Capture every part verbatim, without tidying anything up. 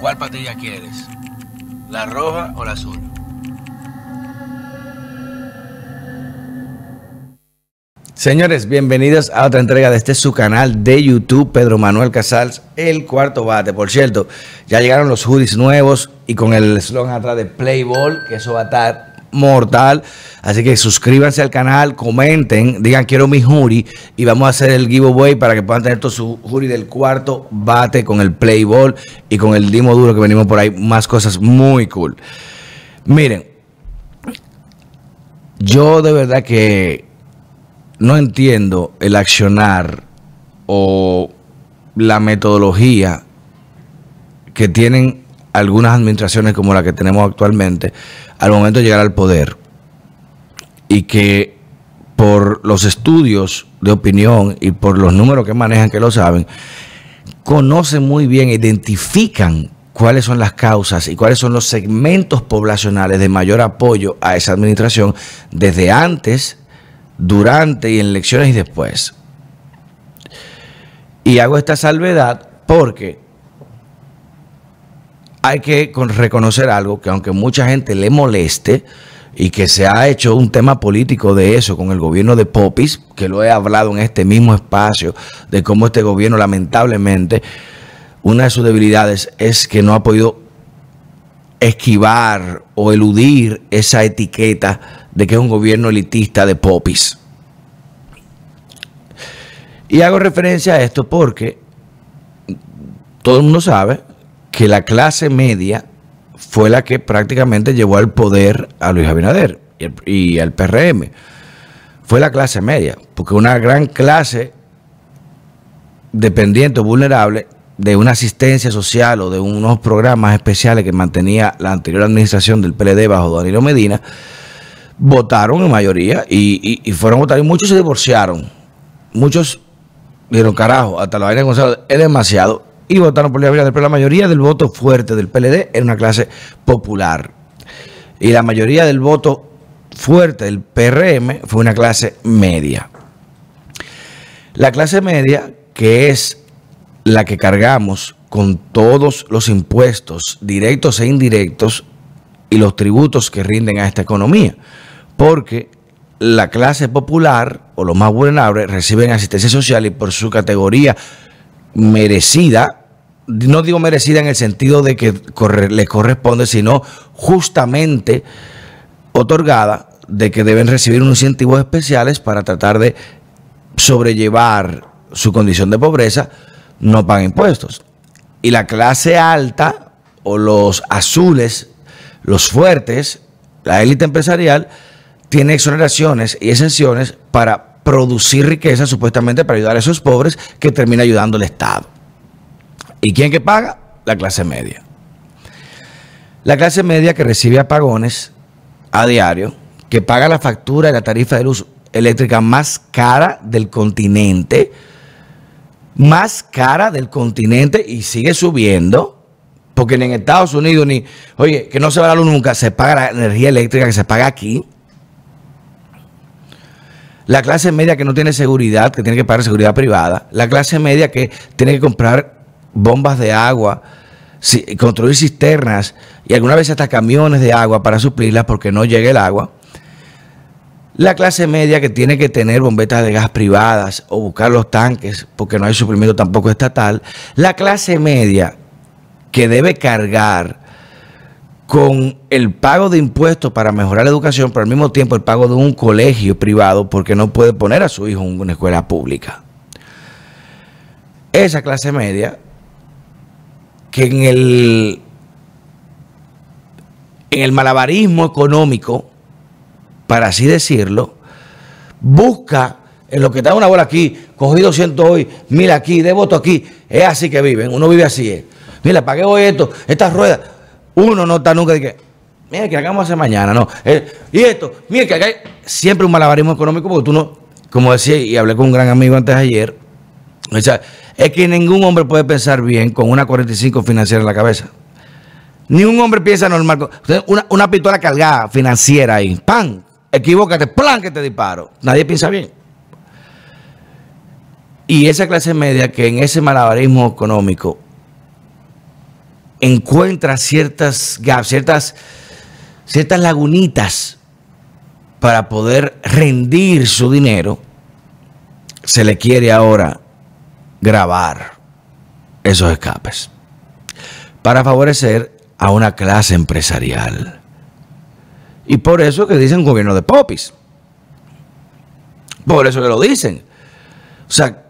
¿Cuál patilla quieres? ¿La roja o la azul? Señores, bienvenidos a otra entrega de este su canal de YouTube, Pedro Manuel Casals, el cuarto bate. Por cierto, ya llegaron los hoodies nuevos y con el eslogan atrás de Play Ball, que eso va a estar mortal. Así que suscríbanse al canal, comenten, digan quiero mi hoodie y vamos a hacer el giveaway para que puedan tener todo su hoodie del cuarto bate con el Play Ball y con el Dimo Duro que venimos por ahí. Más cosas muy cool. Miren, yo de verdad que no entiendo el accionar o la metodología que tienen algunas administraciones como la que tenemos actualmente al momento de llegar al poder, y que por los estudios de opinión y por los números que manejan, que lo saben, conocen muy bien, identifican cuáles son las causas y cuáles son los segmentos poblacionales de mayor apoyo a esa administración desde antes, durante y en elecciones y después. Y hago esta salvedad porque hay que reconocer algo que, aunque mucha gente le moleste y que se ha hecho un tema político de eso con el gobierno de Popis, que lo he hablado en este mismo espacio, de cómo este gobierno lamentablemente una de sus debilidades es que no ha podido esquivar o eludir esa etiqueta de que es un gobierno elitista de popis. Y hago referencia a esto porque todo el mundo sabe que la clase media fue la que prácticamente llevó al poder a Luis Abinader y al P R M. Fue la clase media, porque una gran clase dependiente o vulnerable de una asistencia social o de unos programas especiales que mantenía la anterior administración del P L D bajo Danilo Medina, votaron en mayoría y, y, y fueron a votar, y muchos se divorciaron. Muchos dijeron, carajo, hasta la vaina de Gonzalo es demasiado, y votaron por la vida, pero la mayoría del voto fuerte del P L D era una clase popular. Y la mayoría del voto fuerte del P R M fue una clase media. La clase media, que es la que cargamos con todos los impuestos directos e indirectos y los tributos que rinden a esta economía, porque la clase popular o los más vulnerables reciben asistencia social y por su categoría merecida, no digo merecida en el sentido de que corre, les corresponde, sino justamente otorgada, de que deben recibir unos incentivos especiales para tratar de sobrellevar su condición de pobreza, no pagan impuestos. Y la clase alta o los azules, los fuertes, la élite empresarial, tiene exoneraciones y exenciones para producir riqueza, supuestamente para ayudar a esos pobres, que termina ayudando el Estado. ¿Y quién que paga? La clase media. La clase media, que recibe apagones a diario, que paga la factura y la tarifa de luz eléctrica más cara del continente, más cara del continente, y sigue subiendo. Porque ni en Estados Unidos, ni, oye, que no se va la luz nunca, se paga la energía eléctrica que se paga aquí. La clase media que no tiene seguridad, que tiene que pagar seguridad privada. La clase media que tiene que comprar bombas de agua, construir cisternas y alguna vez hasta camiones de agua para suplirlas porque no llega el agua. La clase media que tiene que tener bombetas de gas privadas o buscar los tanques porque no hay suplimiento tampoco estatal. La clase media que debe cargar con el pago de impuestos para mejorar la educación, pero al mismo tiempo el pago de un colegio privado porque no puede poner a su hijo en una escuela pública. Esa clase media que en el, en el malabarismo económico, para así decirlo, busca en lo que está una bola aquí, cogí doscientos hoy, mil aquí, de voto aquí. Es así que viven, uno vive así es. Mira, pagué hoy esto, estas ruedas. Uno no está nunca de que, mira, que hagamos hacer mañana, no. Eh, y esto, mira, que acá hay siempre un malabarismo económico, porque tú no, como decía, y hablé con un gran amigo antes de ayer, o sea, es que ningún hombre puede pensar bien con una cuarenta y cinco financiera en la cabeza. Ni un hombre piensa normal. Una, una pistola cargada financiera ahí, ¡pam! Equivócate, ¡plan! Que te disparo. Nadie piensa bien. Y esa clase media que en ese malabarismo económico encuentra ciertas gaps, ciertas, ciertas lagunitas para poder rendir su dinero, se le quiere ahora grabar esos escapes para favorecer a una clase empresarial. Y por eso que dicen gobierno de popis. Por eso que lo dicen. O sea,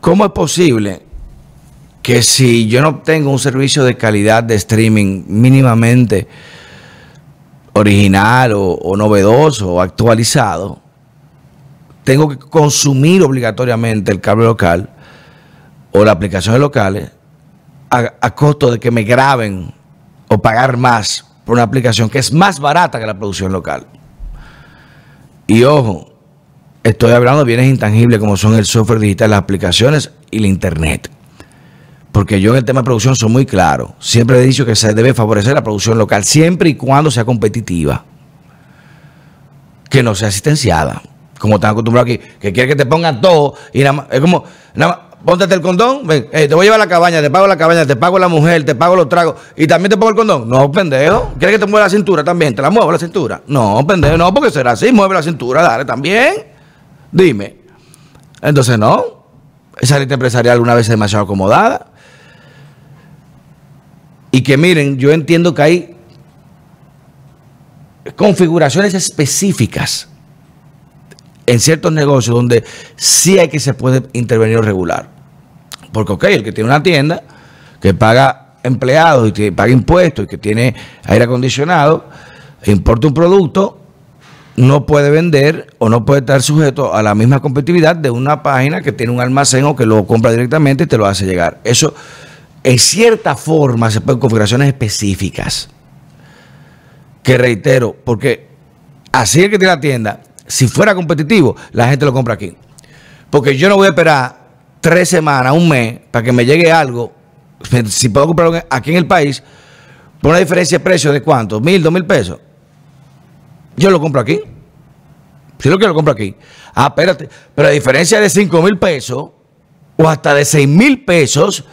¿cómo es posible que si yo no obtengo un servicio de calidad de streaming mínimamente original o, o novedoso o actualizado, tengo que consumir obligatoriamente el cable local o las aplicaciones locales a, a costo de que me graben o pagar más por una aplicación que es más barata que la producción local? Y ojo, estoy hablando de bienes intangibles como son el software digital, las aplicaciones y el internet. Porque yo en el tema de producción soy muy claro. Siempre he dicho que se debe favorecer la producción local siempre y cuando sea competitiva. Que no sea asistenciada. Como están acostumbrados aquí, que quiere que te pongan todo. Y nada, es como, nada, póntate el condón, ven, hey, te voy a llevar a la cabaña, te pago la cabaña, te pago la mujer, te pago los tragos y también te pago el condón. No, pendejo. ¿Quieres que te mueva la cintura también? ¿Te la muevo la cintura? No, pendejo, no, porque será así. Mueve la cintura, dale también. Dime. Entonces, no. Esa lista empresarial una vez es demasiado acomodada. Y que miren, yo entiendo que hay configuraciones específicas en ciertos negocios donde sí hay que se puede intervenir o regular. Porque, ok, el que tiene una tienda, que paga empleados y que paga impuestos y que tiene aire acondicionado, importa un producto, no puede vender o no puede estar sujeto a la misma competitividad de una página que tiene un almacén o que lo compra directamente y te lo hace llegar. Eso, en cierta forma, se pueden configuraciones específicas. Que reitero, porque así el que tiene la tienda, si fuera competitivo, la gente lo compra aquí. Porque yo no voy a esperar tres semanas, un mes, para que me llegue algo, si puedo comprarlo aquí en el país, por una diferencia de precio de cuánto, mil, dos mil pesos. Yo lo compro aquí. Si lo quiero, lo compro aquí. Ah, espérate, pero la diferencia de cinco mil pesos, o hasta de seis mil pesos,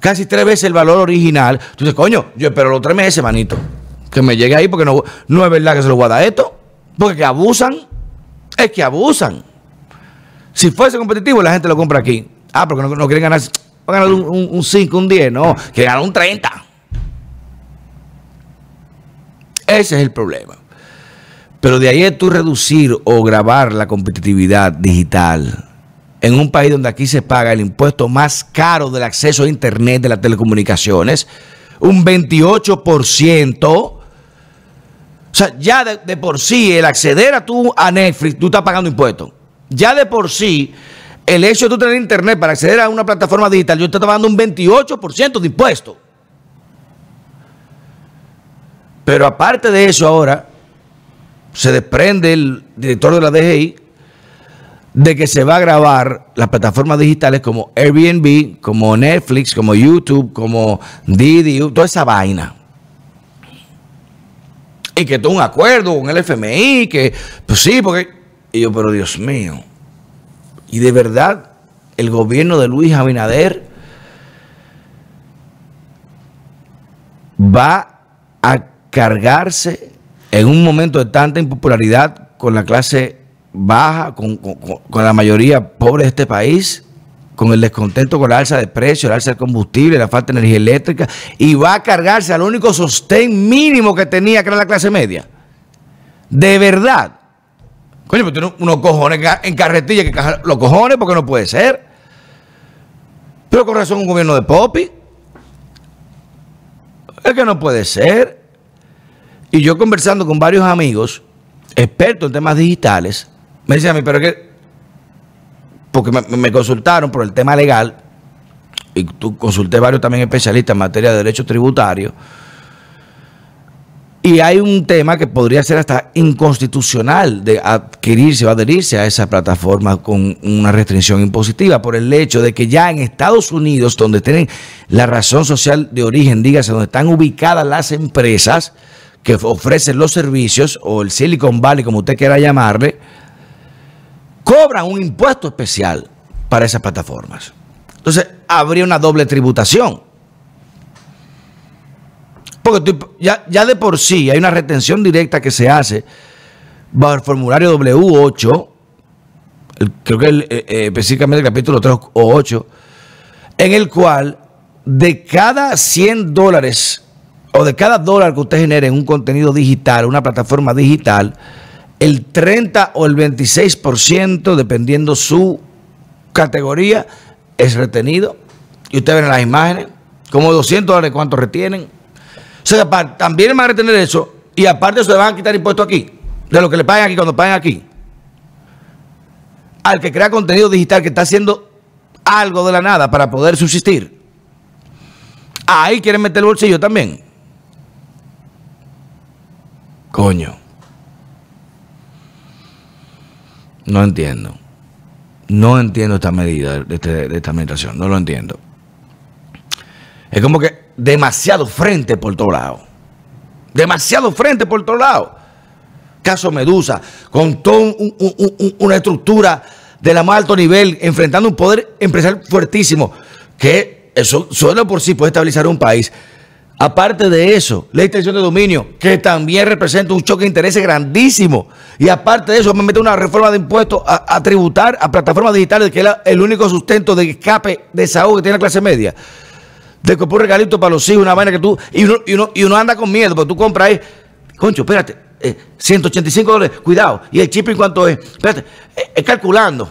casi tres veces el valor original. Entonces, coño, yo espero los tres meses, manito, que me llegue ahí, porque no, no es verdad que se lo voy a dar esto. Porque que abusan. Es que abusan. Si fuese competitivo, la gente lo compra aquí. Ah, porque no, no quieren ganar, van a ganar un cinco, un diez, no, quieren ganar un treinta. Ese es el problema. Pero de ahí es tú reducir o grabar la competitividad digital en un país donde aquí se paga el impuesto más caro del acceso a internet, de las telecomunicaciones, un veintiocho por ciento. O sea, ya de, de por sí, el acceder a tú a Netflix, tú estás pagando impuestos. Ya de por sí, el hecho de tú tener internet para acceder a una plataforma digital, yo estoy pagando un veintiocho por ciento de impuestos. Pero aparte de eso, ahora se desprende el director de la D G I de que se va a grabar las plataformas digitales como Airbnb, como Netflix, como YouTube, como Didi, toda esa vaina. Y que tuvo un acuerdo con el F M I, que pues sí, porque... Y yo, pero Dios mío. Y de verdad, el gobierno de Luis Abinader va a cargarse en un momento de tanta impopularidad con la clase baja, con, con, con la mayoría pobre de este país, con el descontento con la alza de precios, la alza del combustible, la falta de energía eléctrica, y va a cargarse al único sostén mínimo que tenía, que era la clase media. De verdad. Coño, pero tiene unos cojones en carretilla, que caja los cojones, porque no puede ser. Pero con razón un gobierno de popi. Es que no puede ser. Y yo conversando con varios amigos, expertos en temas digitales, me dicen a mí, pero es que... porque me, me consultaron por el tema legal, y tú consulté varios también especialistas en materia de derecho tributario, y hay un tema que podría ser hasta inconstitucional de adquirirse o adherirse a esa plataforma con una restricción impositiva, por el hecho de que ya en Estados Unidos, donde tienen la razón social de origen, dígase, donde están ubicadas las empresas que ofrecen los servicios, o el Silicon Valley, como usted quiera llamarle, cobran un impuesto especial para esas plataformas. Entonces, habría una doble tributación. Porque estoy, ya, ya de por sí hay una retención directa que se hace bajo el formulario W ocho, el, creo que el, eh, específicamente el capítulo tres o ocho, en el cual de cada cien dólares o de cada dólar que usted genere en un contenido digital, una plataforma digital, el treinta o el veintiséis por ciento, dependiendo su categoría, es retenido. Y usted ven las imágenes, como doscientos dólares, ¿cuánto retienen? O sea, también van a retener eso, y aparte se van a quitar impuestos aquí, de lo que le pagan aquí, cuando pagan aquí. Al que crea contenido digital que está haciendo algo de la nada para poder subsistir, ahí quieren meter el bolsillo también. Coño. No entiendo. No entiendo esta medida de, este, de esta administración. No lo entiendo. Es como que demasiado frente por todos lados. Demasiado frente por todos lados. Caso Medusa, con toda un, un, un, una estructura de la más alto nivel, enfrentando un poder empresarial fuertísimo, que eso solo por sí puede estabilizar un país. Aparte de eso, la extensión de dominio, que también representa un choque de intereses grandísimo. Y aparte de eso, me mete una reforma de impuestos a, a tributar a plataformas digitales, que es la, el único sustento de escape, de desahogo que tiene la clase media. De comprar un regalito para los hijos, una vaina que tú... Y uno, y uno, y uno anda con miedo, porque tú compras ahí... Concho, espérate, eh, ciento ochenta y cinco dólares, cuidado. ¿Y el shipping cuánto es? Espérate, es eh, eh, calculando.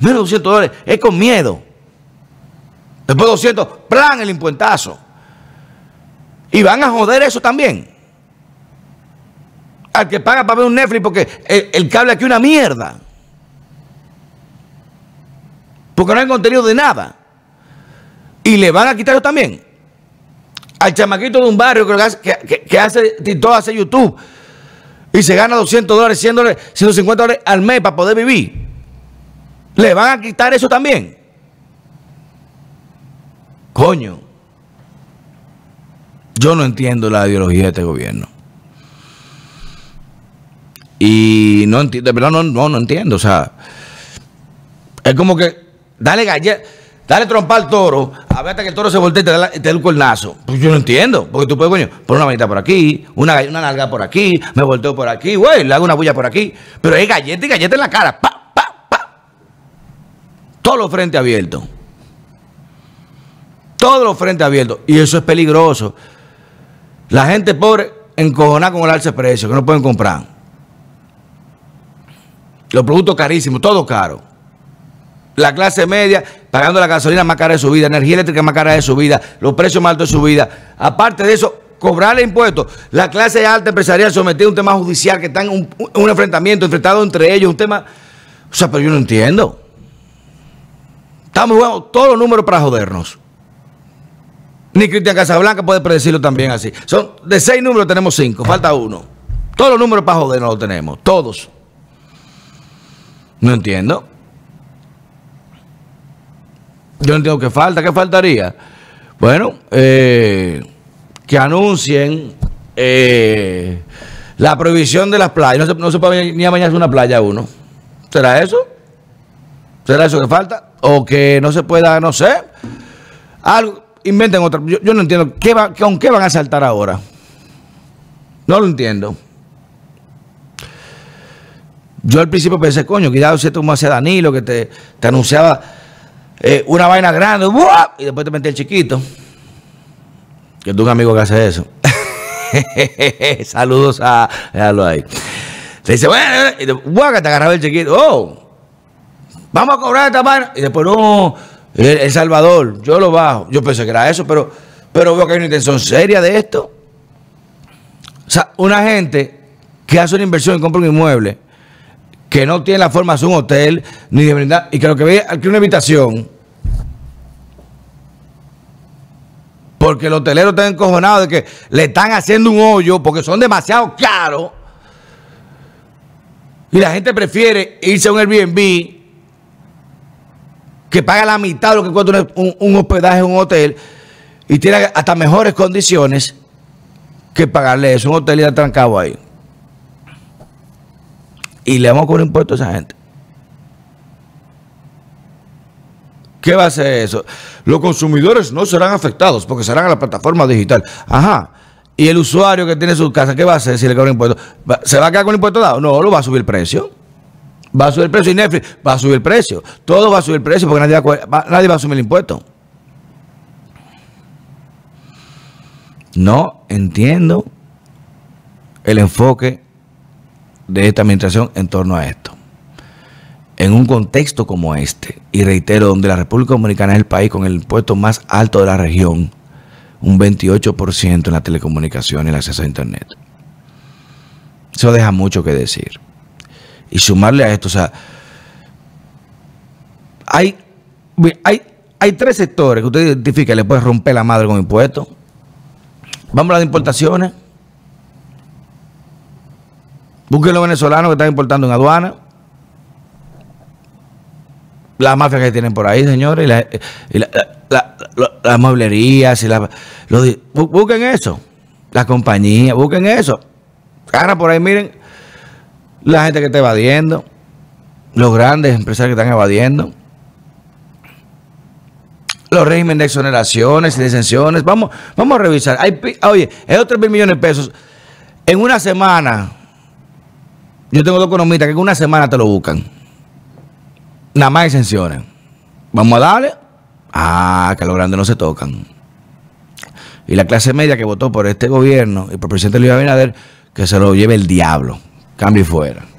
Menos de doscientos dólares, es eh, con miedo. Después de doscientos, plan el impuestazo. Y van a joder eso también. Al que paga para ver un Netflix, porque el, el cable aquí es una mierda. Porque no hay contenido de nada. Y le van a quitarlo también. Al chamaquito de un barrio que hace, que, que hace TikTok, hace YouTube, y se gana doscientos dólares, cien dólares, ciento cincuenta dólares al mes para poder vivir. Le van a quitar eso también. Coño. Yo no entiendo la ideología de este gobierno. Y no entiendo, de verdad no, no, no entiendo. O sea, es como que dale galleta, dale trompa al toro, a ver hasta que el toro se voltee y te da, la, te da el cuernazo. Pues yo no entiendo, porque tú puedes, coño, poner una manita por aquí, una, una nalga por aquí, me volteo por aquí, güey, le hago una bulla por aquí. Pero es galleta y galleta en la cara. Pa, pa, pa. Todos los frentes abiertos. Todos los frentes abiertos. Y eso es peligroso. La gente pobre encojonada con el alza de precios, que no pueden comprar. Los productos carísimos, todo caro. La clase media pagando la gasolina más cara de su vida, energía eléctrica más cara de su vida, los precios más altos de su vida. Aparte de eso, cobrarle impuestos. La clase alta empresarial sometida a un tema judicial, que está en un, un enfrentamiento, enfrentado entre ellos, un tema... O sea, pero yo no entiendo. Estamos jugando todos los números para jodernos. Ni Cristian Casablanca puede predecirlo también así. Son de seis números tenemos cinco, falta uno. Todos los números para joder no los tenemos, todos. No entiendo. Yo no entiendo qué falta, qué faltaría. Bueno, eh, que anuncien eh, la prohibición de las playas. No se, no se puede ni a bañarse una playa uno. ¿Será eso? ¿Será eso que falta? O que no se pueda, no sé, algo... Inventen otra. Yo, yo no entiendo. ¿Qué va, ¿Con qué van a saltar ahora? No lo entiendo. Yo al principio pensé, coño, cuidado si esto como hacía Danilo, que te, te anunciaba eh, una vaina grande, ¡buah! Y después te metí el chiquito. Que tú un amigo que hace eso. Saludos a... Déjalo ahí. Te dice, bueno, y te, ¡buah! Que te agarraba el chiquito. ¡Oh! Vamos a cobrar esta vaina. Y después, no... El Salvador, yo lo bajo. Yo pensé que era eso, pero, pero veo que hay una intención seria de esto. O sea, una gente que hace una inversión y compra un inmueble, que no tiene la forma de hacer un hotel, ni de brindar, y que lo que ve aquí una habitación, porque el hotelero está encojonado de que le están haciendo un hoyo porque son demasiado caros, y la gente prefiere irse a un Airbnb, que paga la mitad de lo que cuesta un, un hospedaje en un hotel, y tiene hasta mejores condiciones que pagarle eso. Un hotel y está trancado ahí. Y le vamos a cobrar impuestos a esa gente. ¿Qué va a hacer eso? Los consumidores no serán afectados porque serán a la plataforma digital. Ajá. Y el usuario que tiene su casa, ¿qué va a hacer si le cobran impuestos? ¿Se va a quedar con el impuesto dado? No, lo va a subir el precio. Va a subir el precio y Netflix va a subir el precio. Todo va a subir el precio porque nadie va, nadie va a asumir el impuesto. No entiendo el enfoque de esta administración en torno a esto. En un contexto como este, y reitero, donde la República Dominicana es el país con el impuesto más alto de la región, un veintiocho por ciento en la telecomunicación y el acceso a Internet. Eso deja mucho que decir. Y sumarle a esto, o sea, hay, hay, hay tres sectores que usted identifica, le puede romper la madre con impuestos. Vamos a hablar de importaciones. Busquen los venezolanos que están importando en aduana. Las mafias que tienen por ahí, señores. Y la, y la, la, la, las mueblerías. Y la, los, busquen eso. Las compañías, busquen eso. Ahora por ahí, miren. La gente que está evadiendo. Los grandes empresarios que están evadiendo. Los regímenes de exoneraciones y exenciones. Vamos, vamos a revisar. Hay, oye, esos tres mil millones de pesos. En una semana. Yo tengo dos economistas que en una semana te lo buscan. Nada más exenciones. Vamos a darle. Ah, que los grandes no se tocan. Y la clase media que votó por este gobierno y por el presidente Luis Abinader, que se lo lleve el diablo. Cambio y fuera.